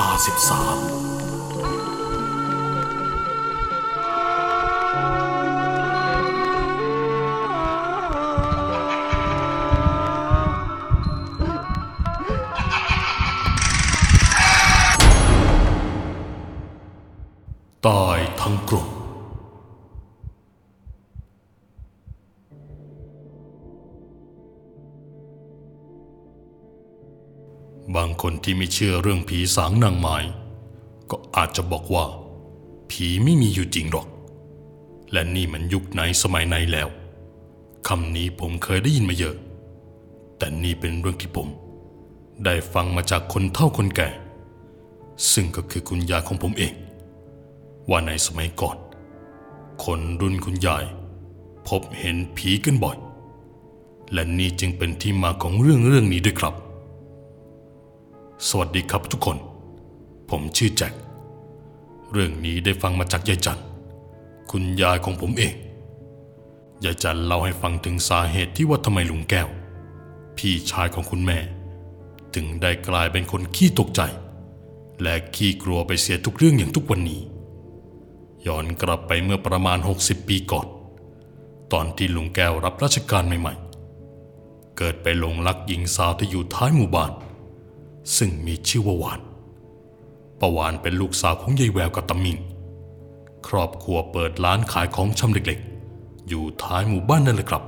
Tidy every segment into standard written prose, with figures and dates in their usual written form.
ลา13ตายทั้งกลุ่มบางคนที่ไม่เชื่อเรื่องผีสางนางไม้ก็อาจจะบอกว่าผีไม่มีอยู่จริงหรอกและนี่มันยุคไหนสมัยไหนแล้วคำนี้ผมเคยได้ยินมาเยอะแต่นี่เป็นเรื่องที่ผมได้ฟังมาจากคนเฒ่าคนแก่ซึ่งก็คือคุณยายของผมเองว่าในสมัยก่อนคนรุ่นคุณยายพบเห็นผีกันบ่อยและนี่จึงเป็นที่มาของเรื่องนี้ด้วยครับสวัสดีครับทุกคนผมชื่อแจ็คเรื่องนี้ได้ฟังมาจากยายจันคุณยายของผมเองยายจันเล่าให้ฟังถึงสาเหตุที่ว่าทำไมลุงแก้วพี่ชายของคุณแม่ถึงได้กลายเป็นคนขี้ตกใจและขี้กลัวไปเสียทุกเรื่องอย่างทุกวันนี้ย้อนกลับไปเมื่อประมาณ60ปีก่อนตอนที่ลุงแก้วรับราชการใหม่ๆเกิดไปหลงรักหญิงสาวที่อยู่ท้ายหมู่บ้านซึ่งมีชื่อว่าหวานป้าหวานเป็นลูกสาวของยายแววกับตามิงครอบครัวเปิดร้านขายของชำเล็กๆอยู่ท้ายหมู่บ้านนั่นแหละครับ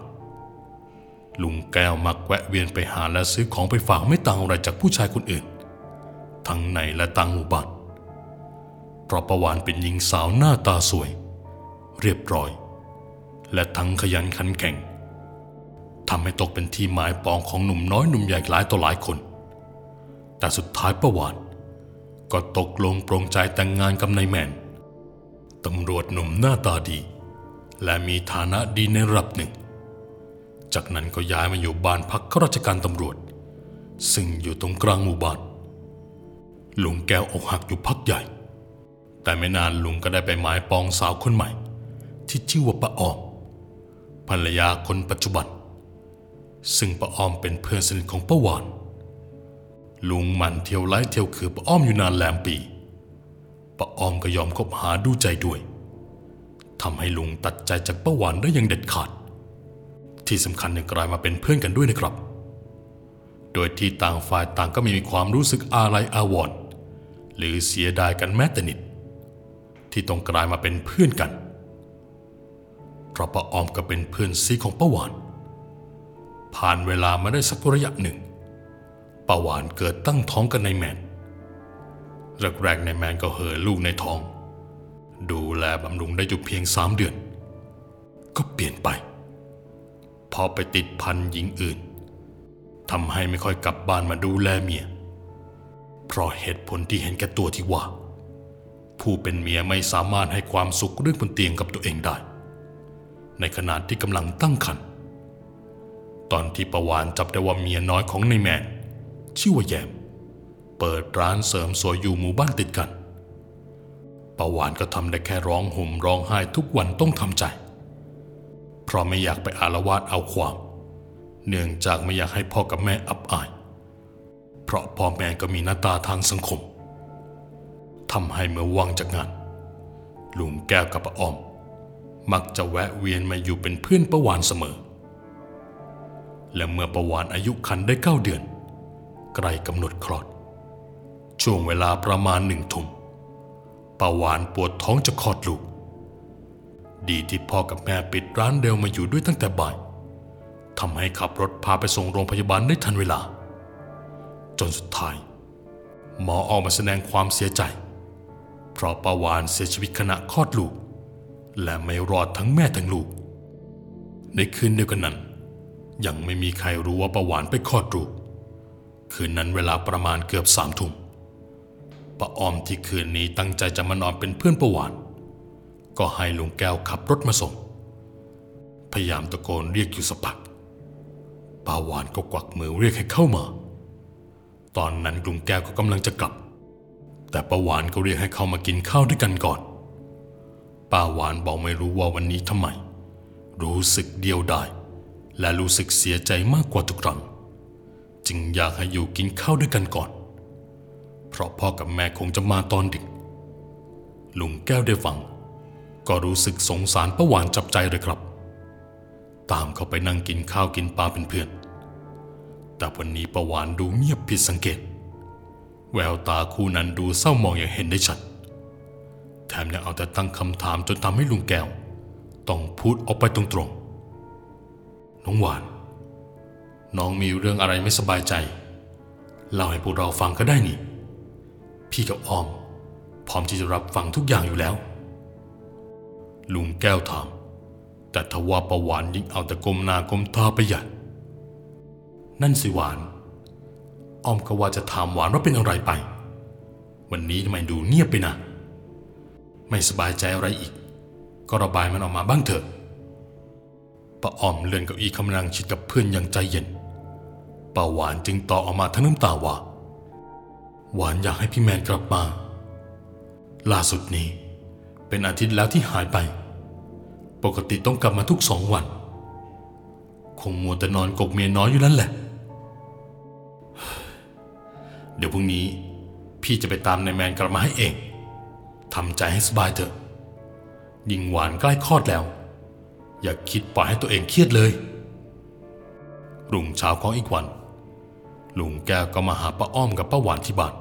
ลุงแก้วมักแวะเวียนไปหาและซื้อของไปฝากไม่ต่างอะไรจากผู้ชายคนอื่นทั้งในและต่างหมู่บ้านเพราะประวานเป็นหญิงสาวหน้าตาสวยเรียบร้อยและทั้งขยันขันแข็งทำให้ตกเป็นที่หมายปองของหนุ่มน้อยหนุ่มใหญ่หลายต่อหลายคนแต่สุดท้ายประวานก็ตกลงปรงใจแต่งงานกับนายแมนตำรวจหนุ่มหน้าตาดีและมีฐานะดีในระดับหนึ่งจากนั้นก็ย้ายมาอยู่บ้านพักข้าราชการตำรวจซึ่งอยู่ตรงกลางหมู่บ้านลุงแก้วอกหักอยู่พักใหญ่แต่ไม่นานลุงก็ได้ไปหมายปองสาวคนใหม่ที่ชื่อว่าป้าออมภรรยาคนปัจจุบันซึ่งป้าออมเป็นเพื่อนสนิทของป้าหวานลุงหมั่นเที่ยวไล่เที่ยวคือป้าออมอยู่นานแลมปีป้าออมก็ยอมคบหาดูใจด้วยทำให้ลุงตัดใจจากป้าหวานได้อย่างเด็ดขาดที่สำคัญกลายมาเป็นเพื่อนกันด้วยนะครับโดยที่ต่างฝ่ายต่างก็ไม่มีความรู้สึกอาลัยอาวรณ์หรือเสียดายกันแม้แต่นิดที่ต้องกลายมาเป็นเพื่อนกันเพราะป้าออมก็เป็นเพื่อนซีของป้าหวานผ่านเวลามาได้สักระยะหนึ่งป้าหวานเกิดตั้งท้องกับนายแมนแรกๆนายแมนก็เห่อลูกในท้องดูแลบำรุงได้อยู่เพียง3 เดือนก็เปลี่ยนไปพอไปติดพันหญิงอื่นทำให้ไม่ค่อยกลับบ้านมาดูแลเมียเพราะเหตุผลที่เห็นแก่ตัวที่ว่าผู้เป็นเมียไม่สามารถให้ความสุขเรื่องบนเตียงกับตัวเองได้ในขณะที่กำลังตั้งครรภ์ตอนที่ประวานจับได้ว่าเมียน้อยของนายแมนชื่อว่าแยมเปิดร้านเสริมสวยอยู่หมู่บ้านติดกันประวานก็ทำได้แค่ร้องห่มร้องไห้ทุกวันต้องทำใจเพราะไม่อยากไปอาละวาดเอาความเนื่องจากไม่อยากให้พ่อกับแม่อับอายเพราะพ่อแม่ก็มีหน้าตาทางสังคมทำให้เมื่อว่างจากงานลุงแก้วกับป้าออมมักจะแวะเวียนมาอยู่เป็นเพื่อนป้าหวานเสมอและเมื่อป้าหวานอายุครรภ์ได้9 เดือนใกล้กำหนดคลอดช่วงเวลาประมาณ1 ทุ่มป้าหวานปวดท้องจะคลอดลูกดีที่พ่อกับแม่ปิดร้านเร็วมาอยู่ด้วยตั้งแต่บ่ายทำให้ขับรถพาไปส่งโรงพยาบาลได้ทันเวลาจนสุดท้ายหมอออกมาแสดงความเสียใจเพราะป้าหวานเสียชีวิตขณะคลอดลูกและไม่รอดทั้งแม่ทั้งลูกในคืนเดียวกันนั้นยังไม่มีใครรู้ว่าป้าหวานไปคลอดลูกคืนนั้นเวลาประมาณเกือบ3 ทุ่มป้าออมที่คืนนี้ตั้งใจจะมานอนเป็นเพื่อนป้าหวานก็ให้ลุงแก้วขับรถมาส่งพยายามตะโกนเรียกอยู่สักพักป้าหวานก็กวักมือเรียกให้เข้ามาตอนนั้นลุงแก้วก็กำลังจะกลับแต่ป้าหวานก็เรียกให้เข้ามากินข้าวด้วยกันก่อนป้าหวานบอกไม่รู้ว่าวันนี้ทำไมรู้สึกเดียวดายและรู้สึกเสียใจมากกว่าทุกครั้งจึงอยากให้อยู่กินข้าวด้วยกันก่อน เพราะพ่อกับแม่คงจะมาตอนดึกลุงแก้วได้ฟังก็รู้สึกสงสารป้าหวานจับใจเลยครับตามเขาไปนั่งกินข้าวกินปลาเป็นเพื่อนแต่วันนี้ป้าหวานดูเงียบผิดสังเกตแววตาคู่นั้นดูเศร้ามองอย่างเห็นได้ชัดแถมยังเอาแต่ตั้งคำถามจนทำให้ลุงแก้วต้องพูดออกไปตรงๆน้องหวานน้องมีเรื่องอะไรไม่สบายใจเล่าให้พวกเราฟังก็ได้นี่พี่กับออมพร้อมที่จะรับฟังทุกอย่างอยู่แล้วลุงแก้วถามแต่ทว่าป้าหวานยิ่งเอาแต่ก้มหน้าก้มตาไปใหญ่นั่นสิหวานออมก็ว่าจะถามหวานว่าเป็นอะไรไปวันนี้ทำไมดูเงียบไปนะไม่สบายใจอะไรอีกก็ระบายมันออกมาบ้างเถอะป้าออมเลื่อนเก้าอี้กำลังชิดกับเพื่อนอย่างใจเย็นป้าหวานจึงต่อออกมาทั้งน้ำตาว่าหวานอยากให้พี่แมนกลับมาล่าสุดนี้เป็นอาทิตย์แล้วที่หายไปปกติต้องกลับมาทุก2 วันคงมัวแต่นอนกกเมียน้อยอยู่นั่นแหละเดี๋ยวพรุ่งนี้พี่จะไปตามนายแมนกลับมาให้เองทำใจให้สบายเถอะยิ่งหวานใกล้คลอดแล้วอย่าคิดปล่อยให้ตัวเองเครียดเลยรุ่งเช้าของอีกวันลุงแก้วก็มาหาป้าอ้อมกับป้าหวานที่บ้าน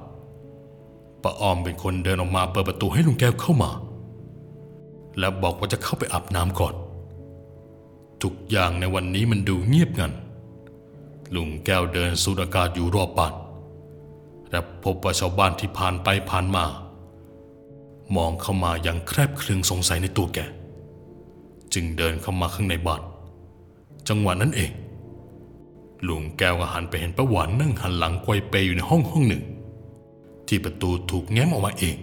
ป้าอ้อมเป็นคนเดินออกมาเปิดประตูให้ลุงแก้วเข้ามาและบอกว่าจะเข้าไปอาบน้ำก่อนทุกอย่างในวันนี้มันดูเงียบงันลุงแก้วเดินสูดอากาศอยู่รอบบ้านและพบว่าชาวบ้านที่ผ่านไปผ่านมามองเข้ามาอย่างแคลบเคลืองสงสัยในตัวแกจึงเดินเข้ามาข้างในบ้านจังหวะนั้นเองลุงแก้วก็หันไปเห็นป้าหวานนั่งหันหลังไกวเปอยู่ในห้องหนึ่งที่ประตูถูกแง้มออกมาเอง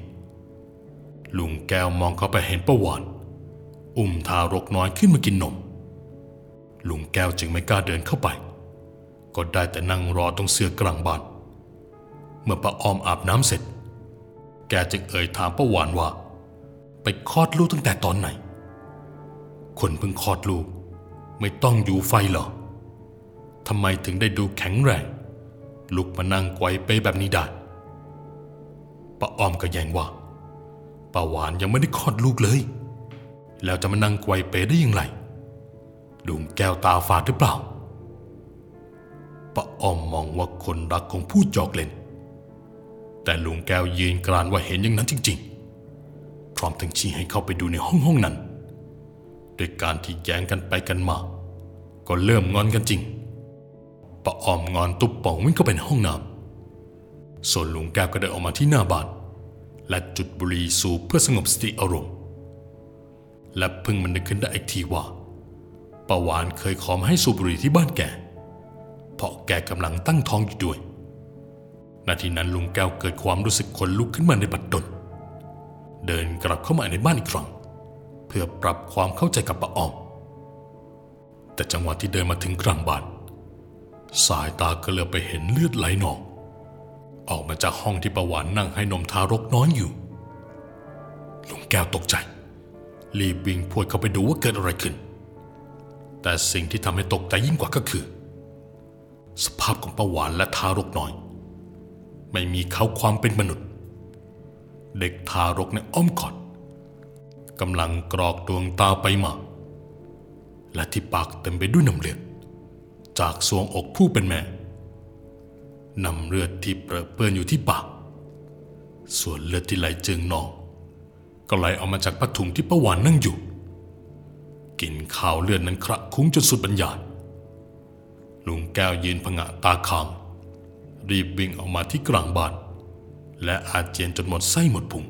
ลุงแก้วมองเข้าไปเห็นป้าหวานอุ้มทารกน้อยขึ้นมากินนมลุงแก้วจึงไม่กล้าเดินเข้าไปก็ได้แต่นั่งรอตรงเสื่อกลางบ้านเมื่อป้าอ้อมอาบน้ำเสร็จแกจึงเอ่ยถามป้าหวานว่าไปคลอดลูกตั้งแต่ตอนไหนคนเพิ่งคลอดลูกไม่ต้องอยู่ไฟหรอทำไมถึงได้ดูแข็งแรงลุกมานั่งไกวเปแบบนี้ได้ป้าอ้อมก็แย้งว่าป้าหวานยังไม่ได้คลอดลูกเลยแล้วจะมานั่งไกวเปได้อย่างไรลุงแก้วตาฝาดหรือเปล่าป้าอ้อมมองว่าคนรักคงพูดหยอกเล่นแต่ลุงแก้วยืนกรานว่าเห็นอย่างนั้นจริงๆพร้อมทั้งชี้ให้เข้าไปดูในห้องนั้นด้วยการที่แย้งกันไปกันมาก็เริ่มงอนกันจริงป้าอ้อมงอนตุ๊บป่องวิ่งเข้าไปในห้องน้ำส่วนลุงแก้วก็เดินออกมาที่หน้าบ้านและจุดบุหรี่สูบเพื่อสงบสติอารมณ์และเพิ่งมันนึกขึ้นได้อีกทีว่าป้าหวานเคยขอมาให้สูบบุหรี่ที่บ้านแกเพราะแกกำลังตั้งท้องอยู่ด้วยนาทีนั้นลุงแก้วเกิดความรู้สึกขนลุกขึ้นมาในบัดดลเดินกลับเข้ามาในบ้านอีกครั้งเพื่อปรับความเข้าใจกับป้าอ้อมแต่จังหวะที่เดินมาถึงกลางบ้านสายตาก็เหลือบไปเห็นเลือดไหลนองออกมาจากห้องที่ป้าหวานนั่งให้นมทารกน้อยอยู่ลุงแก้วตกใจรีบวิ่งพรวดเข้าไปดูว่าเกิดอะไรขึ้นแต่สิ่งที่ทำให้ตกใจยิ่งกว่าก็คือสภาพของป้าหวานและทารกน้อยไม่มีเขาความเป็นมนุษย์เด็กทารกในอ้อมกอดกำลังกรอกดวงตาไปมาและที่ปากเต็มไปด้วยน้ำเลือดจากสวงอกผู้เป็นแม่น้ำเลือดที่เปลื้อนอยู่ที่ปากส่วนเลือดที่ไหลเจิ่งนองก็ไหลออกมาจากผ้าถุงที่ป้าหวานนั่งอยู่กลิ่นคาวเลือดนั้นคละคลุ้งจนสุดบรรยายลุงแก้วยืนผงะตาค้างรีบวิ่งออกมาที่กลางบ้านและอาเจียนจนหมดไส้หมดพุง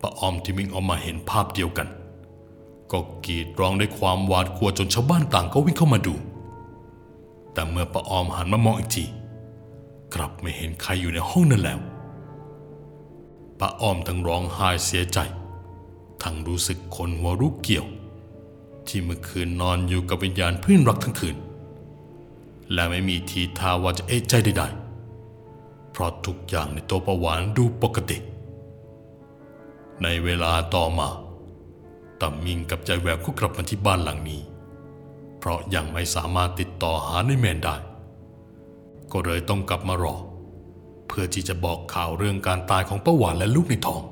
ป้าอ้อมที่วิ่งออกมาเห็นภาพเดียวกันก็กรีดร้องด้วยความหวาดกลัวจนชาวบ้านต่างก็วิ่งเข้ามาดูแต่เมื่อป้าอ้อมหันมามองอีกทีกลับไม่เห็นใครอยู่ในห้องนั้นแล้วป้าอ้อมทั้งร้องไห้เสียใจทั้งรู้สึกขนหัวลุกเกี่ยวที่เมื่อคืนนอนอยู่กับวิญญาณเพื่อนรักทั้งคืนและไม่มีทีท่าว่าจะเอะใจใดๆเพราะทุกอย่างในตัวป้าหวานดูปกติในเวลาต่อมาตามิ่งกับใจแววก็กลับมาที่บ้านหลังนี้เพราะยังไม่สามารถติดต่อหาในแมนได้ก็เลยต้องกลับมารอ เพื่อที่จะบอกข่าวเรื่องการตายของป้าหวานและลูกในท้อง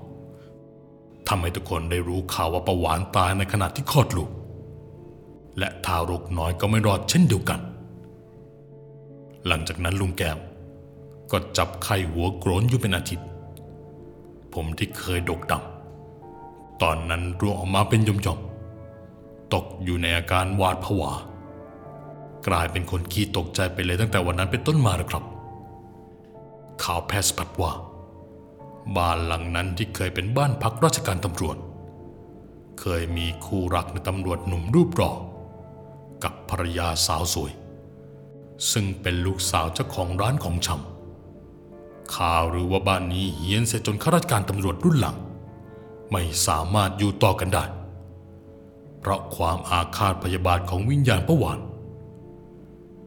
ทำให้ทุกคนได้รู้ข่าวว่าป้าหวานตายในขณะที่คลอดลูกและทารกน้อยก็ไม่รอดเช่นเดียวกันหลังจากนั้นลุงแก้วก็จับไข้หัวโกรนอยู่เป็นอาทิตย์ผมที่เคยดกดำตอนนั้นร่วงออกมาเป็นหย่อมๆตกอยู่ในอาการหวาดผวากลายเป็นคนขี้ตกใจไปเลยตั้งแต่วันนั้นเป็นต้นมาแล้วครับข่าวแพร่สะพัดว่าบ้านหลังนั้นที่เคยเป็นบ้านพักราชการตำรวจเคยมีคู่รักในตำรวจหนุ่มรูปหล่อกับภรรยาสาวสวยซึ่งเป็นลูกสาวเจ้าของร้านของชำข่าวหรือว่าบ้านนี้เฮี้ยนเสียจนข้าราชการตำรวจรุ่นหลังไม่สามารถอยู่ต่อกันได้เพราะความอาฆาตพยาบาทของวิญญาณป้าหวาน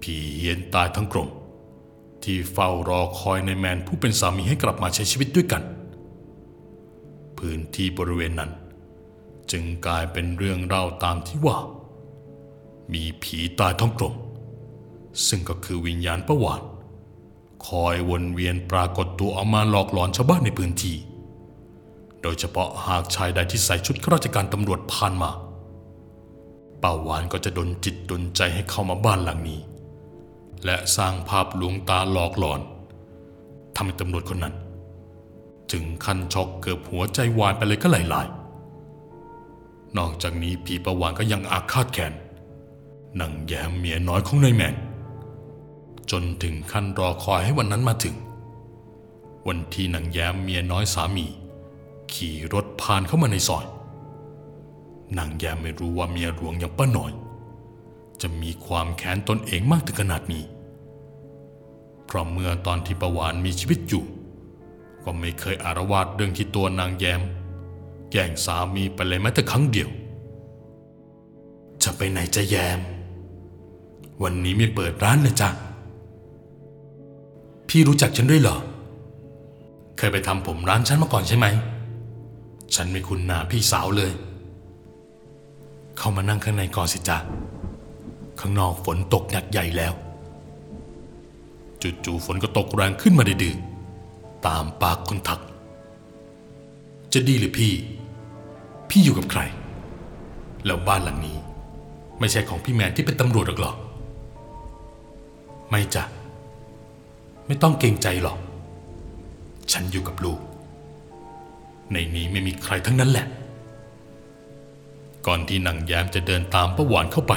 ผีเฮี้ยนตายทั้งกลมที่เฝ้ารอคอยในแมนผู้เป็นสามีให้กลับมาใช้ชีวิตด้วยกันพื้นที่บริเวณนั้นจึงกลายเป็นเรื่องเล่าตามที่ว่ามีผีตายท้องกลมซึ่งก็คือวิญญาณป้าหวานคอยวนเวียนปรากฏตัวออกมาหลอกหลอนชาวบ้านในพื้นที่โดยเฉพาะหากชายใดที่ใส่ชุดข้าราชการตำรวจผ่านมาป้าหวานก็จะดลจิตดลใจให้เข้ามาบ้านหลังนี้และสร้างภาพลวงตาหลอกหลอนทำให้ตำรวจคนนั้นถึงขั้นช็อกเกือบหัวใจวายไปเลยก็หลายๆนอกจากนี้ผีป้าหวานก็ยังอาฆาตแค้นนางแย้มเมียน้อยของนายแมนจนถึงขั้นรอคอยให้วันนั้นมาถึงวันที่นางแย้มเมียน้อยสามีขี่รถผ่านเข้ามาในซอยนางแย้มไม่รู้ว่าเมียหลวงอย่างป้าหน่อยจะมีความแค้นตนเองมากถึงขนาดนี้เพราะเมื่อตอนที่ป้าหวานมีชีวิตอยู่ก็ไม่เคยอาละวาดเรื่องที่ตัวนางแย้มแย่งสามีไปเลยแม้แต่ครั้งเดียวจะไปไหนจะแย้มวันนี้ไม่เปิดร้านนะจ๊ะพี่รู้จักฉันด้วยเหรอเคยไปทำผมร้านฉันมาก่อนใช่ไหมฉันไม่คุ้นหน้าพี่สาวเลยเข้ามานั่งข้างในก่อนสิจ๊ะข้างนอกฝนตกหนักใหญ่แล้วจู่ๆฝนก็ตกแรงขึ้นมาดื้อๆตามปากคนทักจะดีหรือพี่อยู่กับใครแล้วบ้านหลังนี้ไม่ใช่ของพี่แมนที่เป็นตำรวจหรอกไม่จ้ะไม่ต้องเกรงใจหรอกฉันอยู่กับลูกในนี้ไม่มีใครทั้งนั้นแหละก่อนที่นางแย้มจะเดินตามป้าหวานเข้าไป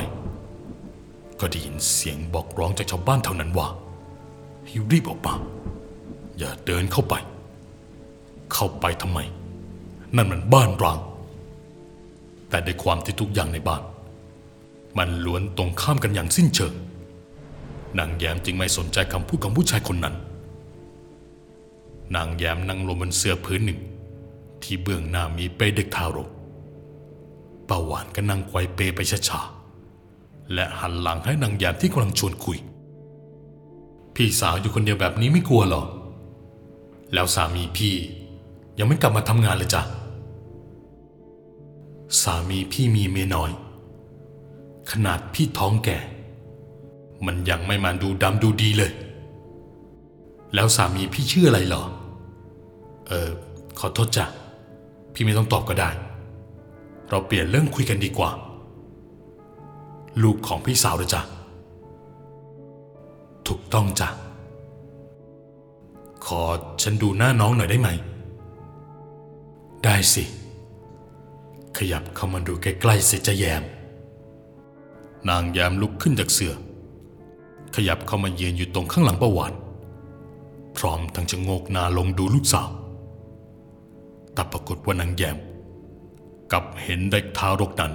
ก็ได้ยินเสียงบอกร้องจากชาวบ้านเท่านั้นว่าให้รีบออกมาอย่าเดินเข้าไปทำไมนั่นมันบ้านร้างแต่ด้วยความที่ทุกอย่างในบ้านมันล้วนตรงข้ามกันอย่างสิ้นเชิงนางแย้มจึงไม่สนใจคำพูดของผู้ชายคนนั้นนางแย้มนั่งลงบนเสื่อผืนหนึ่งที่เบื้องหน้ามีเปลเด็กทารกป้าหวานก็นั่งไกวเปไปช้าๆและหันหลังให้นางแย้มที่กำลังชวนคุยพี่สาวอยู่คนเดียวแบบนี้ไม่กลัวหรอแล้วสามีพี่ยังไม่กลับมาทำงานเลยจ้ะสามีพี่มีเมียน้อยขนาดพี่ท้องแก่มันยังไม่มาดูดำดูดีเลยแล้วสามีพี่ชื่ออะไรหรอขอโทษจ้ะพี่ไม่ต้องตอบก็ได้เราเปลี่ยนเรื่องคุยกันดีกว่าลูกของพี่สาวเลยจ้ะถูกต้องจ้ะขอฉันดูหน้าน้องหน่อยได้ไหมได้สิขยับเข้ามาดูใกล้ๆสิจะแยมนางแยมลุกขึ้นจากเสื่อขยับเข้ามายืนอยู่ตรงข้างหลังป้าหวานพร้อมทั้งจะโงกหน้าลงดูลูกสาวแต่ปรากฏว่านางแยมกลับเห็นเด็กทารกนั้น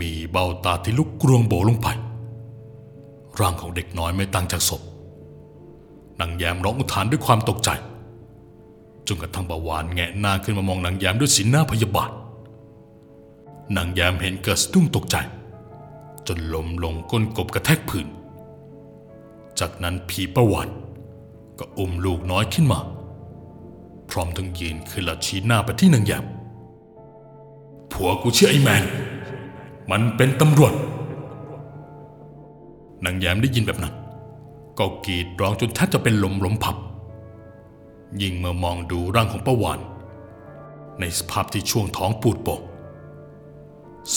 มีเบ้าตาที่ลุกกรวงโบลงไปร่างของเด็กน้อยไม่ต่างจากศพนางแย้มร้องอุทานด้วยความตกใจจนกระทั่งป้าหวานแงะหน้าขึ้นมามองนางแย้มด้วยสีหน้าพยาบาทนางแย้มเห็นเกิดสะดุ้งตกใจจนล้มลงก้นกบกระแทกพื้นจากนั้นผีป้าหวานก็อุ้มลูกน้อยขึ้นมาพร้อมทั้งยืนขึ้นแล้วชี้หน้าไปที่นางแย้มผัวกูชื่อไอ้แมนมันเป็นตำรวจนางแย้มได้ยินแบบนั้นก็กรีดร้องจนแทบจะเป็นลมพับ ยิ่งเมื่อมองดูร่างของป้าหวานในสภาพที่ช่วงท้องปูดโป่ง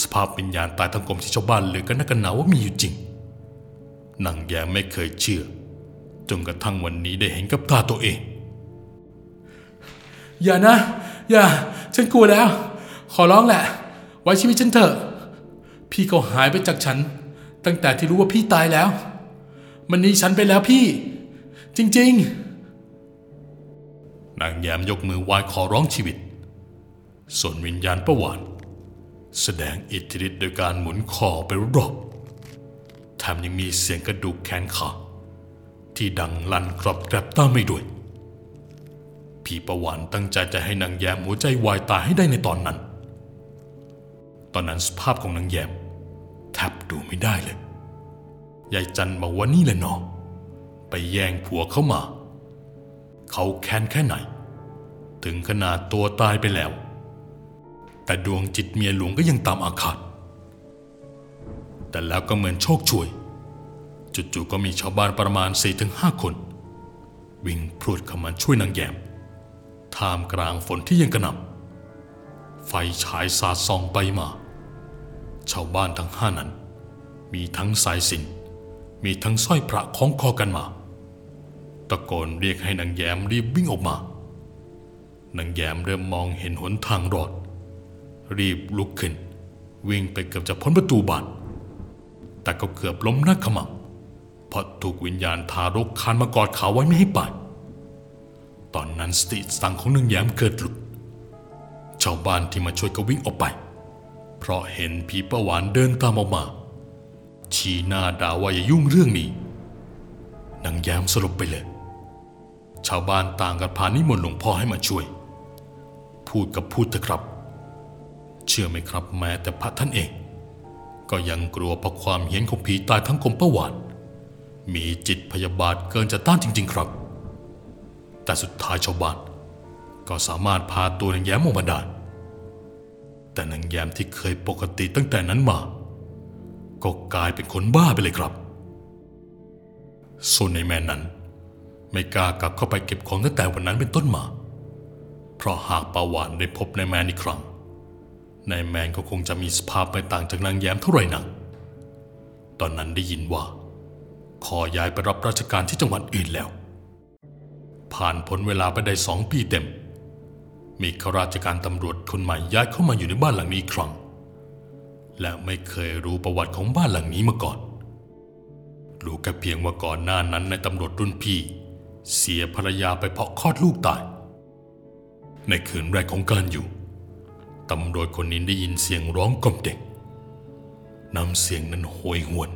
สภาพวิญญาณตายทั้งกลมที่ชาวบ้านเลยก็นักกันหนาว่ามีอยู่จริงนางแย้มไม่เคยเชื่อจนกระทั่งวันนี้ได้เห็นกับตาตัวเองอย่านะอย่าฉันกลัวแล้วขอร้องแหละไว้ชีวิตฉันเถอะพี่เขาหายไปจากฉันตั้งแต่ที่รู้ว่าพี่ตายแล้วมันนี้ฉันไปแล้วพี่จริงๆนางแย้มยกมือไหว้ขอร้องชีวิตส่วนวิญญาณประหวานแสดงอิทธิฤทธิ์โดยการหมุนคอไปรอบแถมยังมีเสียงกระดูกแขนขาที่ดังลั่นกรอบแกรบต้าไม่ด้วยผีประหวานตั้งใจจะให้นางแย้มหัวใจวายตายให้ได้ในตอนนั้นสภาพของนางแย้มแทบดูไม่ได้เลยยายจันบอกว่านี่แหละเนาะไปแย่งผัวเขามาเขาแค้นแค่ไหนถึงขนาดตัวตายไปแล้วแต่ดวงจิตเมียหลวงก็ยังตามอาฆาตแต่แล้วก็เหมือนโชคช่วยจู่ๆก็มีชาวบ้านประมาณ 4-5 คนวิ่งพรวดเข้ามาช่วยนางแย้มท่ามกลางฝนที่ยังกระหน่ำไฟฉายสาดส่องไปมาชาวบ้านทั้งห้านั้นมีทั้งสายสิญจน์มีทั้งสร้อยพระคล้องคอกันมาตะโกนเรียกให้นางแย้มรีบวิ่งออกมานางแย้มเริ่มมองเห็นหนทางรอดรีบลุกขึ้นวิ่งไปเกือบจะพ้นประตูบานแต่ก็เกือบล้มหน้าขมับเพราะถูกวิญญาณทารกคานมากอดขาไว้ไม่ให้ไปตอนนั้นสติสังของนางแย้มเกิดหลุดชาวบ้านที่มาช่วยก็วิ่งออกไปเพราะเห็นผีประหวานเดินตามออกมาชี้หน้าด่าว่าอย่ายุ่งเรื่องนี้นางแย้มสลบไปเลยชาวบ้านต่างกันพานิมนต์หลวงพ่อให้มาช่วยพูดกับพูดเถอะครับเชื่อไหมครับแม้แต่พระท่านเองก็ยังกลัวเพราะความเหี้ยนของผีตายทั้งกลมประหวานมีจิตพยาบาทเกินจะต้านจริงๆครับแต่สุดท้ายชาวบ้านก็สามารถพาตัวนางแย้มออกมาได้แต่นางแย้มที่เคยปกติตั้งแต่นั้นมาก็กลายเป็นคนบ้าไปเลยครับส่วนในแม่นั้นไม่กล้ากลับเข้าไปเก็บของตั้งแต่วันนั้นเป็นต้นมาเพราะหากปาหวานได้พบนายแมนอีกครั้งนายแมนก็คงจะมีสภาพไม่ต่างจากนางแย้มเท่าไหร่นักตอนนั้นได้ยินว่าขอย้ายไปรับราชการที่จังหวัดอื่นแล้วผ่านพ้นเวลาไปได้2 ปีเต็มมีข้าราชการตำรวจคนใหม่ย้ายเข้ามาอยู่ในบ้านหลังนี้ครั้งและไม่เคยรู้ประวัติของบ้านหลังนี้มาก่อนรู้แค่เพียงว่าก่อนหน้านั้นนายตำรวจรุ่นพี่เสียภรรยาไปเพราะคลอดลูกตายในคืนแรกของการอยู่ตำรวจคนนี้ได้ยินเสียงร้องกล่อมเด็กน้ำเสียงนั้นโหยหวน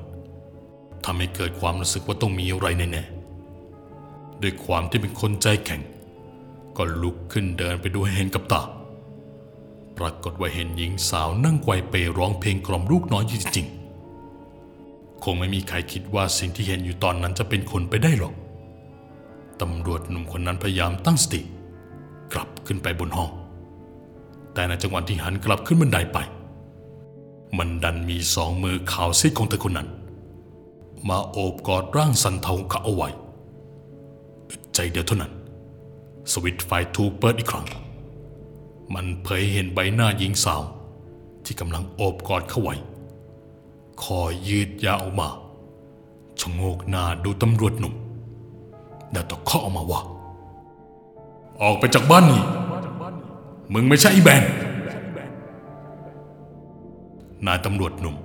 ทำให้เกิดความรู้สึกว่าต้องมีอะไรแน่ๆด้วยความที่เป็นคนใจแข็งก็ลุกขึ้นเดินไปดูเห็นกับตาปรากฏว่าเห็นหญิงสาวนั่งไกวเปร้องเพลงกล่อมลูกน้อยอยู่จริงๆคงไม่มีใครคิดว่าสิ่งที่เห็นอยู่ตอนนั้นจะเป็นคนไปได้หรอกตำรวจหนุ่มคนนั้นพยายามตั้งสติกลับขึ้นไปบนห้องแต่ในจังหวะที่หันกลับขึ้นบันไดไปมันดันมี2 มือขาวซีดของเธอคนนั้นมาโอบกอดร่างสันเทาเขาเอาไว้ใจเดียวเท่านั้นสวิตช์ไฟถูกเปิดอีกครั้งมันเผยเห็นใบหน้าหญิงสาวที่กำลังโอบกอดเขาไว้คอยืดยาวออกมาชะโงกหน้าดูตำรวจหนุ่มแล้วตะคอกออกมาว่าออกไปจากบ้านนี่มึงไม่ใช่อีแบนนายตำรวจหนุ่ม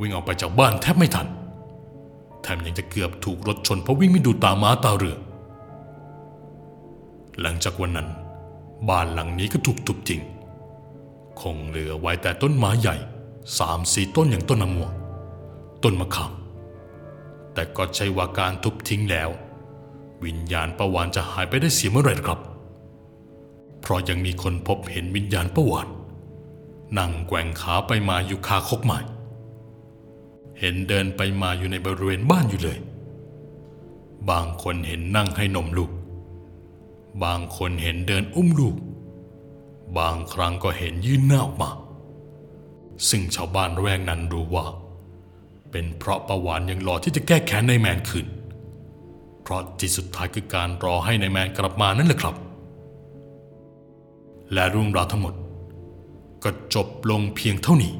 วิ่งออกไปจากบ้านแทบไม่ทันแถมยังจะเกือบถูกรถชนเพราะวิ่งไม่ดูตาม้าตาเรือหลังจากวันนั้นบ้านหลังนี้ก็ถูกทุบทิ้งคงเหลือไว้แต่ต้นไม้ใหญ่ 3-4 ต้นอย่างต้นมะม่วงต้นมะขามแต่ก็ใช่ว่าการทุบทิ้งแล้ววิญญาณประหวานจะหายไปได้เสียเมื่อไหร่ครับเพราะยังมีคนพบเห็นวิญญาณประหวานนั่งแกว่งขาไปมาอยู่คาคอกไม้เห็นเดินไปมาอยู่ในบริเวณบ้านอยู่เลยบางคนเห็นนั่งให้นมลูกบางคนเห็นเดินอุ้มลูกบางครั้งก็เห็นยื่นหน้าออกมาซึ่งชาวบ้านแวกนั้นรู้ว่าเป็นเพราะประหวานยังรอที่จะแก้แค้นนายแมนคืนเพราะที่สุดท้ายคือการรอให้นายแมนกลับมานั่นแหละครับ และเรื่องราวทั้งหมดก็จบลงเพียงเท่านี้